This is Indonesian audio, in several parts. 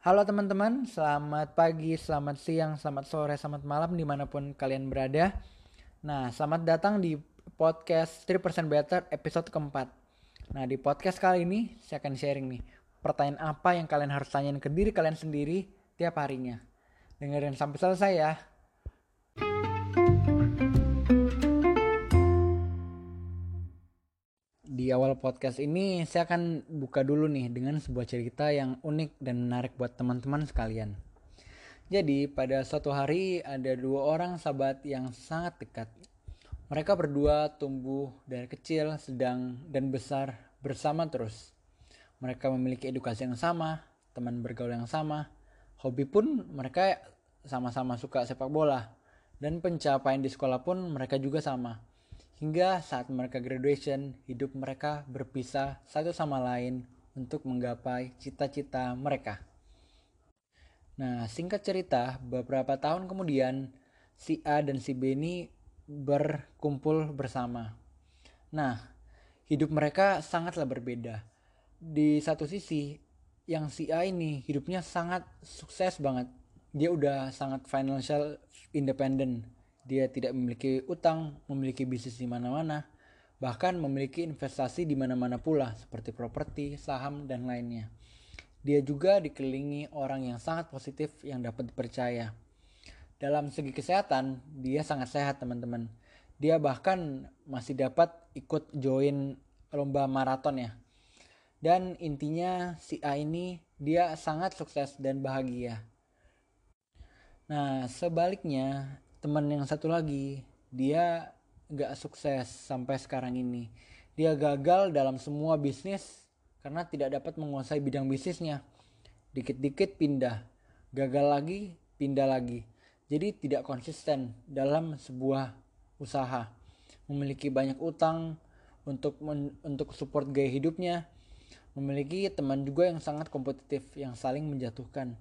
Halo teman-teman, selamat pagi, selamat siang, selamat sore, selamat malam dimanapun kalian berada. Nah, selamat datang di podcast 3% Better episode keempat. Nah, di podcast kali ini saya akan sharing nih, pertanyaan apa yang kalian harus tanyain ke diri kalian sendiri tiap harinya. Dengerin sampai selesai ya. Di awal podcast ini saya akan buka dulu nih dengan sebuah cerita yang unik dan menarik buat teman-teman sekalian. Jadi pada suatu hari ada dua orang sahabat yang sangat dekat. Mereka berdua tumbuh dari kecil, sedang, dan besar bersama terus. Mereka memiliki edukasi yang sama, teman bergaul yang sama, hobi pun mereka sama-sama suka sepak bola, dan pencapaian di sekolah pun mereka juga sama. Hingga saat mereka graduation, hidup mereka berpisah satu sama lain untuk menggapai cita-cita mereka. Nah, singkat cerita, beberapa tahun kemudian, si A dan si B ini berkumpul bersama. Nah, hidup mereka sangatlah berbeda. Di satu sisi, yang si A ini hidupnya sangat sukses banget. Dia udah sangat financial independent. Dia tidak memiliki utang, memiliki bisnis di mana-mana, bahkan memiliki investasi di mana-mana pula, seperti properti, saham, dan lainnya. Dia juga dikelilingi orang yang sangat positif yang dapat dipercaya. Dalam segi kesehatan, dia sangat sehat teman-teman. Dia bahkan masih dapat ikut join lomba maraton ya. Dan intinya si A ini dia sangat sukses dan bahagia. Nah, sebaliknya, teman yang satu lagi, dia gak sukses sampai sekarang ini. Dia gagal dalam semua bisnis karena tidak dapat menguasai bidang bisnisnya. Dikit-dikit pindah, gagal lagi, pindah lagi. Jadi tidak konsisten dalam sebuah usaha. Memiliki banyak utang untuk support gaya hidupnya. Memiliki teman juga yang sangat kompetitif, yang saling menjatuhkan.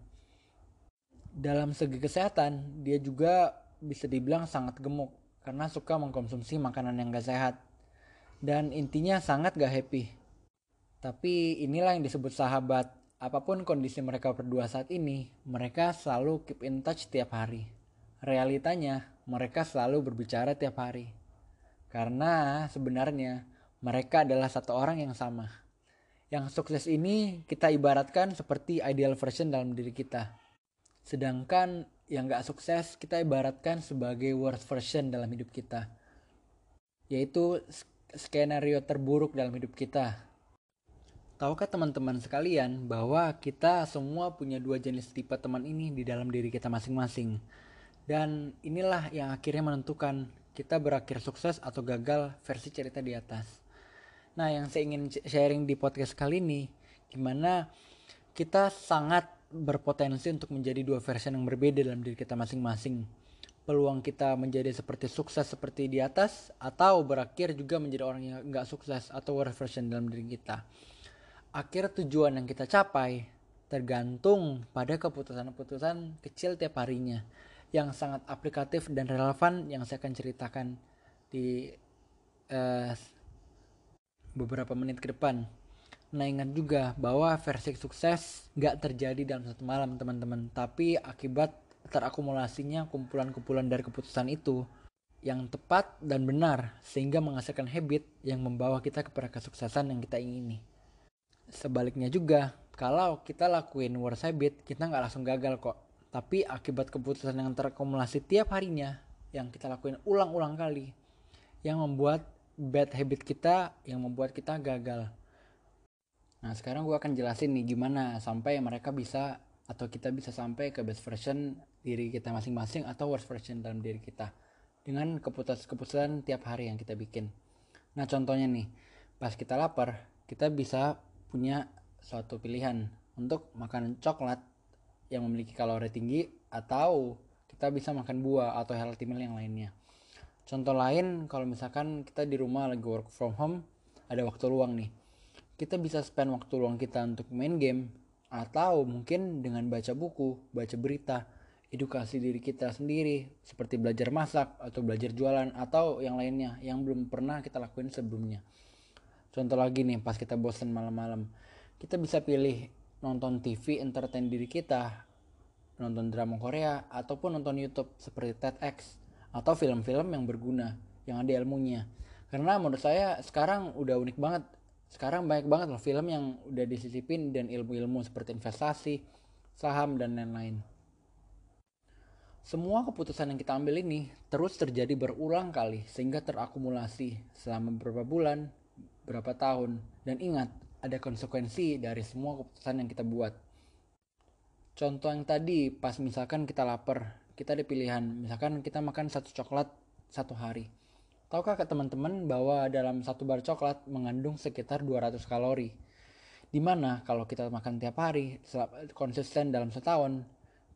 Dalam segi kesehatan, dia juga bisa dibilang sangat gemuk karena suka mengkonsumsi makanan yang gak sehat, dan intinya sangat gak happy. Tapi inilah yang disebut sahabat. Apapun kondisi mereka berdua saat ini, mereka selalu keep in touch tiap hari. Realitanya, mereka selalu berbicara tiap hari karena sebenarnya mereka adalah satu orang yang sama. Yang sukses ini kita ibaratkan seperti ideal version dalam diri kita, sedangkan yang gak sukses kita ibaratkan sebagai worst version dalam hidup kita, yaitu skenario terburuk dalam hidup kita. Tahukah teman-teman sekalian bahwa kita semua punya dua jenis tipe teman ini di dalam diri kita masing-masing, dan inilah yang akhirnya menentukan kita berakhir sukses atau gagal versi cerita di atas. Nah, yang saya ingin sharing di podcast kali ini, gimana kita sangat berpotensi untuk menjadi dua versi yang berbeda dalam diri kita masing-masing. Peluang kita menjadi seperti sukses seperti di atas, atau berakhir juga menjadi orang yang gak sukses atau worst version dalam diri kita. Akhir tujuan yang kita capai tergantung pada keputusan-keputusan kecil tiap harinya, yang sangat aplikatif dan relevan yang saya akan ceritakan di beberapa menit ke depan. Nah, ingat juga bahwa versi sukses gak terjadi dalam satu malam teman-teman, tapi akibat terakumulasinya kumpulan-kumpulan dari keputusan itu yang tepat dan benar, sehingga menghasilkan habit yang membawa kita kepada kesuksesan yang kita ingini. Sebaliknya juga, kalau kita lakuin worst habit, kita gak langsung gagal kok, tapi akibat keputusan yang terakumulasi tiap harinya, yang kita lakuin ulang-ulang kali, yang membuat bad habit kita, yang membuat kita gagal. Nah, sekarang gue akan jelasin nih gimana sampai mereka bisa atau kita bisa sampai ke best version diri kita masing-masing atau worst version dalam diri kita dengan keputusan-keputusan tiap hari yang kita bikin. Nah, contohnya nih, pas kita lapar, kita bisa punya suatu pilihan untuk makan coklat yang memiliki kalori tinggi, atau kita bisa makan buah atau healthy meal yang lainnya. Contoh lain, kalau misalkan kita di rumah lagi work from home, ada waktu luang nih, kita bisa spend waktu luang kita untuk main game, atau mungkin dengan baca buku, baca berita, edukasi diri kita sendiri, seperti belajar masak, atau belajar jualan, atau yang lainnya yang belum pernah kita lakuin sebelumnya. Contoh lagi nih, pas kita bosan malam-malam, kita bisa pilih nonton TV entertain diri kita, nonton drama Korea ataupun nonton YouTube seperti TEDx atau film-film yang berguna yang ada ilmunya. Karena menurut saya sekarang udah unik banget, sekarang banyak banget loh film yang udah disisipin dan ilmu-ilmu seperti investasi, saham, dan lain-lain. Semua keputusan yang kita ambil ini terus terjadi berulang kali sehingga terakumulasi selama beberapa bulan, beberapa tahun. Dan ingat, ada konsekuensi dari semua keputusan yang kita buat. Contoh yang tadi, pas misalkan kita lapar, kita ada pilihan. Misalkan kita makan satu coklat satu hari. Tahukah ke teman-teman bahwa dalam satu bar coklat mengandung sekitar 200 kalori? Dimana kalau kita makan tiap hari, konsisten dalam setahun,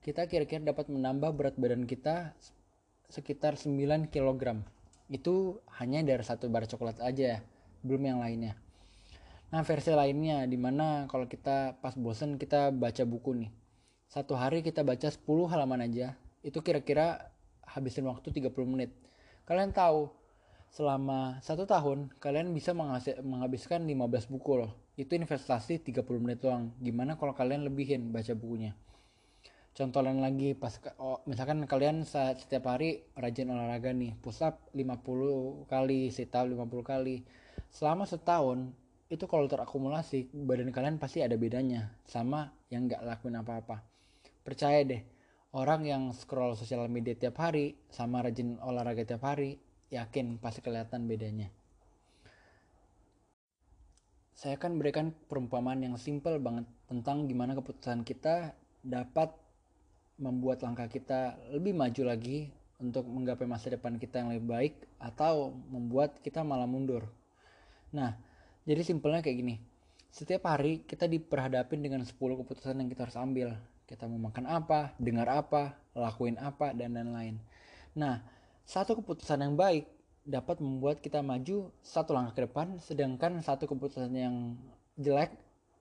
kita kira-kira dapat menambah berat badan kita sekitar 9 kg. Itu hanya dari satu bar coklat aja, belum yang lainnya. Nah, versi lainnya dimana kalau kita pas bosen kita baca buku nih. Satu hari kita baca 10 halaman aja, itu kira-kira habisin waktu 30 menit. Kalian tahu, selama 1 tahun kalian bisa menghabiskan 15 buku loh. Itu investasi 30 menit doang. Gimana kalau kalian lebihin baca bukunya? Contoh lain lagi, misalkan kalian setiap hari rajin olahraga nih, push up 50 kali, sit up 50 kali. Selama setahun, itu kalau terakumulasi, badan kalian pasti ada bedanya sama yang gak lakuin apa-apa. Percaya deh, orang yang scroll sosial media tiap hari sama rajin olahraga tiap hari, yakin pasti kelihatan bedanya. Saya akan berikan perumpamaan yang simple banget tentang gimana keputusan kita dapat membuat langkah kita lebih maju lagi untuk menggapai masa depan kita yang lebih baik atau membuat kita malah mundur. Nah, jadi simpelnya kayak gini. Setiap hari kita diperhadapin dengan 10 keputusan yang kita harus ambil. Kita mau makan apa, dengar apa, lakuin apa, dan lain-lain. Nah, satu keputusan yang baik dapat membuat kita maju satu langkah ke depan, sedangkan satu keputusan yang jelek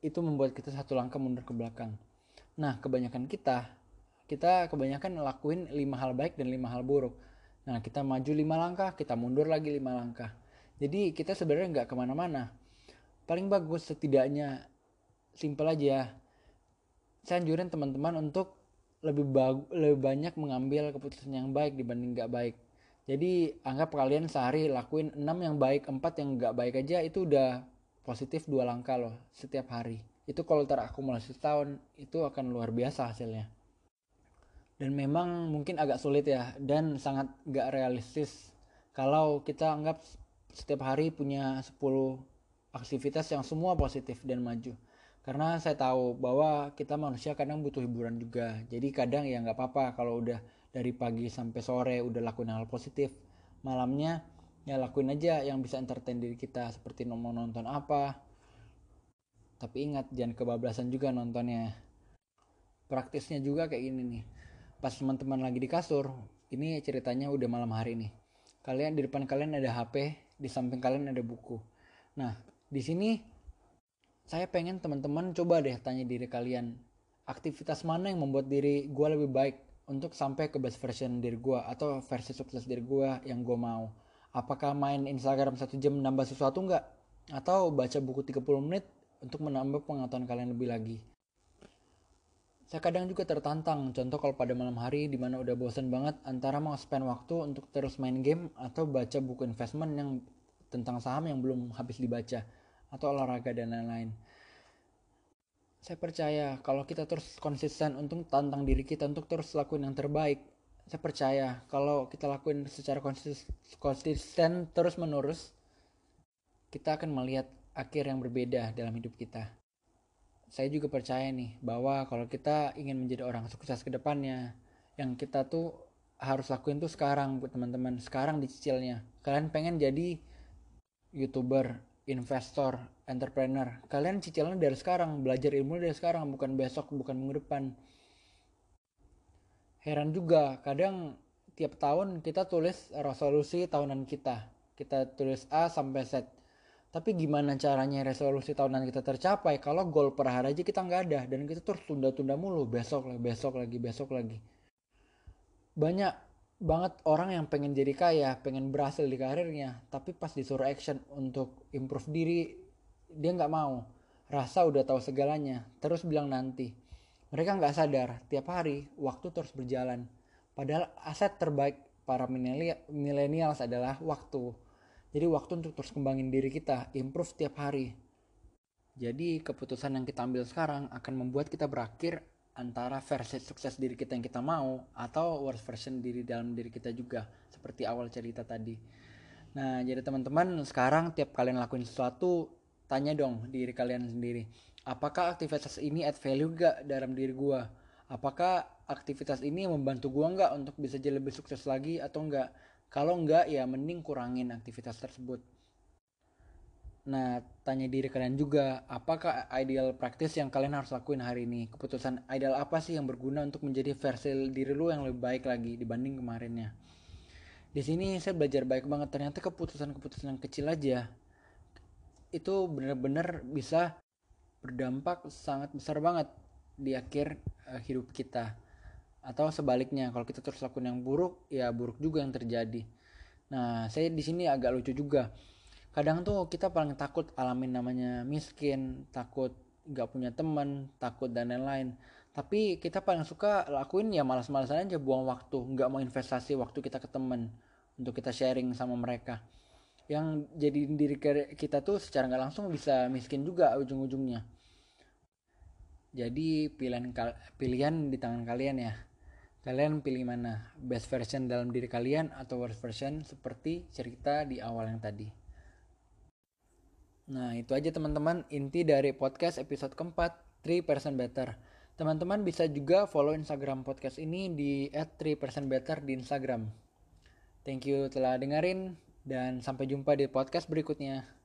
itu membuat kita satu langkah mundur ke belakang. Nah, kebanyakan kita kebanyakan lakuin 5 hal baik dan 5 hal buruk. Nah, kita maju 5 langkah, kita mundur lagi 5 langkah. Jadi kita sebenarnya nggak kemana-mana. Paling bagus setidaknya simple aja. Saya anjurin teman-teman untuk lebih banyak mengambil keputusan yang baik dibanding nggak baik. Jadi anggap kalian sehari lakuin 6 yang baik, 4 yang nggak baik aja, itu udah positif 2 langkah loh setiap hari. Itu kalau terakumulasi setahun itu akan luar biasa hasilnya. Dan memang mungkin agak sulit ya, dan sangat gak realistis kalau kita anggap setiap hari punya 10 aktivitas yang semua positif dan maju. Karena saya tahu bahwa kita manusia kadang butuh hiburan juga. Jadi kadang ya gak apa-apa kalau udah dari pagi sampai sore udah lakuin hal positif. Malamnya ya lakuin aja yang bisa entertain diri kita, seperti mau nonton apa. Tapi ingat, jangan kebablasan juga nontonnya. Praktisnya juga kayak gini nih. Pas teman-teman lagi di kasur, ini ceritanya udah malam hari nih. Kalian di depan kalian ada HP, di samping kalian ada buku. Nah, di sini saya pengen teman-teman coba deh tanya diri kalian, aktivitas mana yang membuat diri gue lebih baik untuk sampai ke best version diri gue atau versi sukses diri gue yang gue mau. Apakah main Instagram 1 jam nambah sesuatu nggak? Atau baca buku 30 menit untuk menambah pengetahuan kalian lebih lagi? Saya kadang juga tertantang, contoh kalau pada malam hari dimana udah bosan banget antara mau spend waktu untuk terus main game atau baca buku investment yang tentang saham yang belum habis dibaca, atau olahraga dan lain-lain. Saya percaya kalau kita terus konsisten untuk tantang diri kita untuk terus lakuin yang terbaik, saya percaya kalau kita lakuin secara konsisten terus menerus, kita akan melihat akhir yang berbeda dalam hidup kita. Saya juga percaya nih bahwa kalau kita ingin menjadi orang sukses ke depannya, yang kita tuh harus lakuin tuh sekarang buat teman-teman, sekarang dicicilnya. Kalian pengen jadi YouTuber, investor, entrepreneur, kalian cicilnya dari sekarang, belajar ilmu dari sekarang, bukan besok, bukan minggu depan. Heran juga, kadang tiap tahun kita tulis resolusi tahunan kita. Kita tulis A sampai Z. Tapi gimana caranya resolusi tahunan kita tercapai kalau goal per hari aja kita nggak ada, dan kita terus tunda-tunda mulu, besok lagi. Banyak banget orang yang pengen jadi kaya, pengen berhasil di karirnya, tapi pas disuruh action untuk improve diri, dia nggak mau. rasa udah tahu segalanya, terus bilang nanti. Mereka nggak sadar, tiap hari waktu terus berjalan. Padahal aset terbaik para millennials adalah waktu. Jadi waktu untuk terus kembangin diri kita, improve tiap hari. Jadi keputusan yang kita ambil sekarang akan membuat kita berakhir antara versi sukses diri kita yang kita mau atau worst version diri dalam diri kita juga, seperti awal cerita tadi. Nah, jadi teman-teman, sekarang tiap kalian lakuin sesuatu, tanya dong diri kalian sendiri, apakah aktivitas ini add value gak dalam diri gue? Apakah aktivitas ini membantu gue gak untuk bisa jadi lebih sukses lagi atau enggak? Kalau enggak, ya mending kurangin aktivitas tersebut. Nah, tanya diri kalian juga, apakah ideal practice yang kalian harus lakuin hari ini? Keputusan ideal apa sih yang berguna untuk menjadi versi diri lu yang lebih baik lagi dibanding kemarinnya? Di sini saya belajar baik banget, ternyata keputusan-keputusan yang kecil aja itu benar-benar bisa berdampak sangat besar banget di akhir hidup kita. Atau sebaliknya, kalau kita terus lakukan yang buruk, ya buruk juga yang terjadi. Nah, saya di sini agak lucu juga. Kadang tuh kita paling takut alamin namanya miskin, takut gak punya teman, takut dan lain-lain. Tapi kita paling suka lakuin ya malas-malasan aja, buang waktu, gak mau investasi waktu kita ke teman untuk kita sharing sama mereka. Yang jadi diri kita tuh secara gak langsung bisa miskin juga ujung-ujungnya. Jadi pilihan di tangan kalian ya. Kalian pilih mana? Best version dalam diri kalian atau worst version seperti cerita di awal yang tadi. Nah, itu aja teman-teman, inti dari podcast episode keempat 3% Better. Teman-teman bisa juga follow Instagram podcast ini di @3%better di Instagram. Thank you telah dengerin dan sampai jumpa di podcast berikutnya.